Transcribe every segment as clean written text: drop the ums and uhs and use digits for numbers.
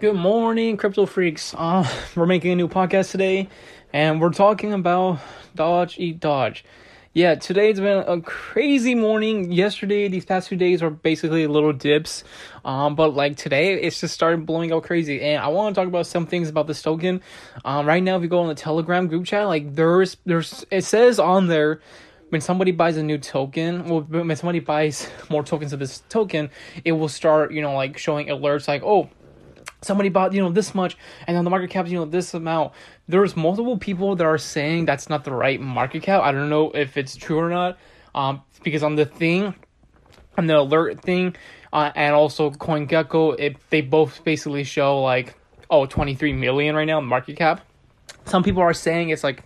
Good morning, crypto freaks. We're making a new podcast today, and we're talking about Doge Eat Doge. Yeah, today's been a crazy morning. Yesterday, these past 2 days were basically little dips, but like today, it's just started blowing out crazy. And I want to talk about some things about this token. Right now, if you go on the Telegram group chat, like there's it says on there, when somebody buys a new token, well, when somebody buys more tokens of this token, it will start, like showing alerts, like, oh, somebody bought, this much, and on the market cap, this amount. There's multiple people that are saying that's not the right market cap. I don't know if it's true or not, because on the thing, on the alert thing, and also CoinGecko, they both basically show, like, oh, 23 million right now market cap. Some people are saying it's like,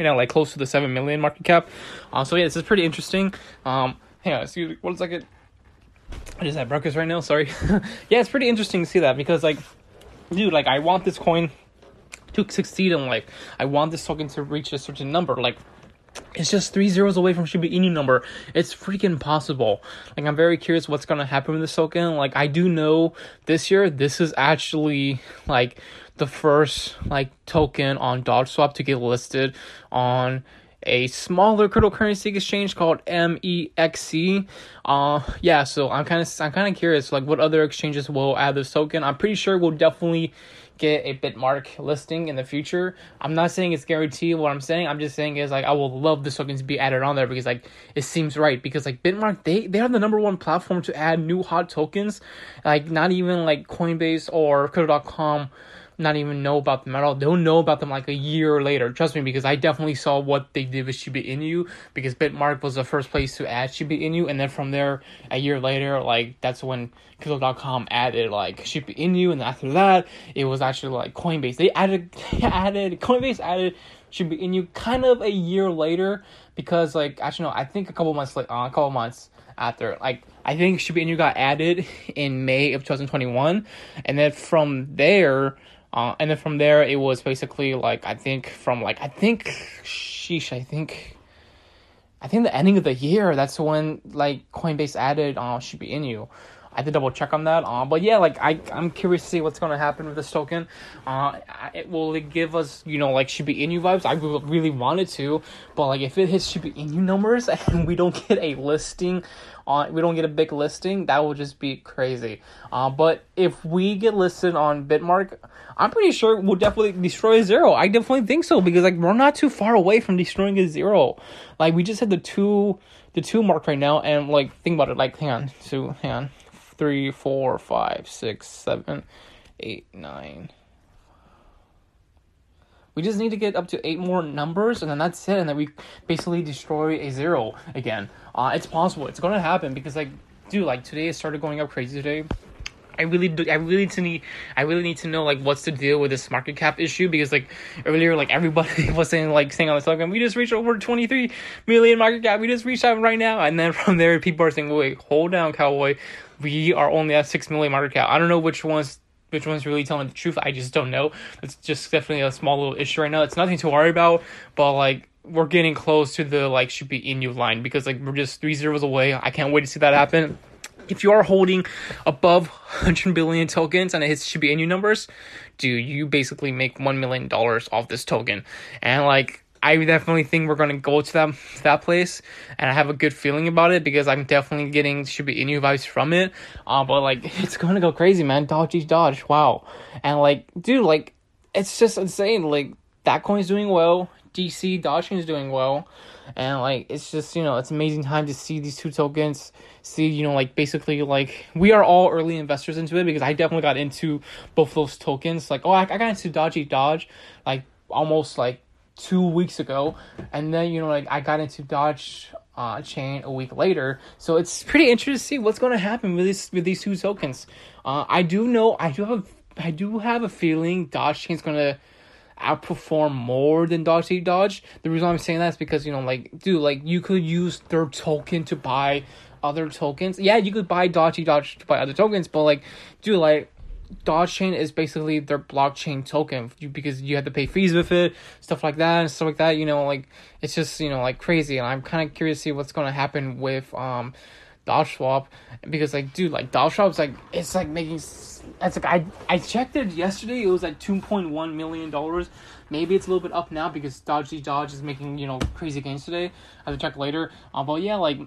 like close to the 7 million market cap. So yeah, this is pretty interesting. Hang on, excuse me, 1 second. I just had breakfast right now, sorry. Yeah, it's pretty interesting to see that because, I want this coin to succeed in life. I want this token to reach a certain number. Like, it's just 3 zeros away from Shiba Inu number. It's freaking possible. Like, I'm very curious what's going to happen with this token. Like, I do know this year, this is actually, the first, token on DogSwap to get listed on a smaller cryptocurrency exchange called MEXC. Yeah, so I'm kind of curious, what other exchanges will add this token. I'm pretty sure we'll definitely get a Bitmark listing in the future. I'm not saying it's guaranteed. What I'm saying, is, I will love this token to be added on there because, it seems right. Because, Bitmark, they are the #1 platform to add new hot tokens. Not even, Coinbase or Crypto.com not even know about them at all. They'll know about them a year later. Trust me, because I definitely saw what they did with Shiba Inu, because Bitmark was the first place to add Shiba Inu, and then from there, a year later, that's when Crypto.com added Shiba Inu, and after that, it was actually Coinbase. Coinbase added Shiba Inu kind of a year later, because I think a couple months after, I think Shiba Inu got added in May of 2021, and then from there. It was basically I think the ending of the year, that's when Coinbase added Shiba Inu. I had to double check on that. But yeah, I'm curious to see what's gonna happen with this token. Will it give us Shiba Inu vibes? I really want it to, but if it hits Shiba Inu numbers and we don't get a listing on, we don't get a big listing, that will just be crazy. But if we get listed on Bitmark, I'm pretty sure we'll definitely destroy a zero. I definitely think so because we're not too far away from destroying a zero. We just hit the two mark right now, and think about it. Hang on. 3, 4, 5, 6, 7, 8, 9. We just need to get up to 8 more numbers, and then that's it. And then we basically destroy a zero again. It's possible. It's gonna happen because, today it started going up crazy today. I really need to know what's the deal with this market cap issue because earlier everybody was saying on the Telegram, we just reached over 23 million market cap, we just reached that right now, and then from there people are saying, wait, hold down, cowboy, we are only at 6 million market cap. I don't know which one's really telling the truth. I just don't know. It's just definitely a small little issue right now. It's nothing to worry about, but we're getting close to the Shiba Inu line because we're just 3 zeros away. I can't wait to see that happen. If you are holding above 100 billion tokens and it hits Shiba Inu numbers, dude, you basically make $1 million off this token. And I definitely think we're going to go to that place. And I have a good feeling about it because I'm definitely getting Shiba Inu vibes from it. But it's going to go crazy, man. Doge Eat Doge. Wow. And it's just insane. That coin is doing well. DC DogeChain is doing well, and it's just it's amazing time to see these two tokens. We are all early investors into it because I definitely got into both those tokens. I got into Doge Eat Doge almost 2 weeks ago, and then I got into Doge chain a week later. So it's pretty interesting to see what's going to happen with these two tokens. I do have a feeling DogeChain is going to outperform more than Doge Eat Doge. The reason I'm saying that is because you could use their token to buy other tokens. Yeah, you could buy Doge Eat Doge to buy other tokens, but DogeChain is basically their blockchain token because you have to pay fees with it, stuff like that. It's just crazy, and I'm kind of curious to see what's going to happen with DogSwap because DogSwap's it's making It's like I checked it yesterday. It was at $2.1 million. Maybe it's a little bit up now because Doge Eat Doge is making, you know, crazy gains today. I have to check later. But yeah, like,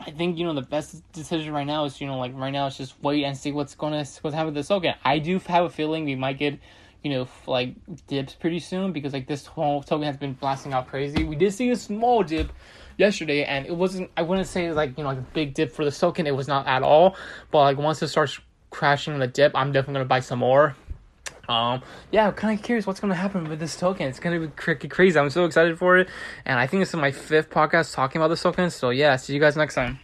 I think, you know, the best decision right now is, you know, like right now it's just wait and see what's happening with this token. I do have a feeling we might get, you know, like dips pretty soon because like this whole token has been blasting out crazy. We did see a small dip yesterday, and it wasn't, I wouldn't say like, you know, like a big dip for the token. It was not at all. But like once it starts crashing the dip, I'm definitely gonna buy some more. Yeah, I'm kind of curious what's gonna happen with this token. It's gonna be crazy. I'm so excited for it, and I think this is my 5th podcast talking about this token. So yeah, see you guys next time.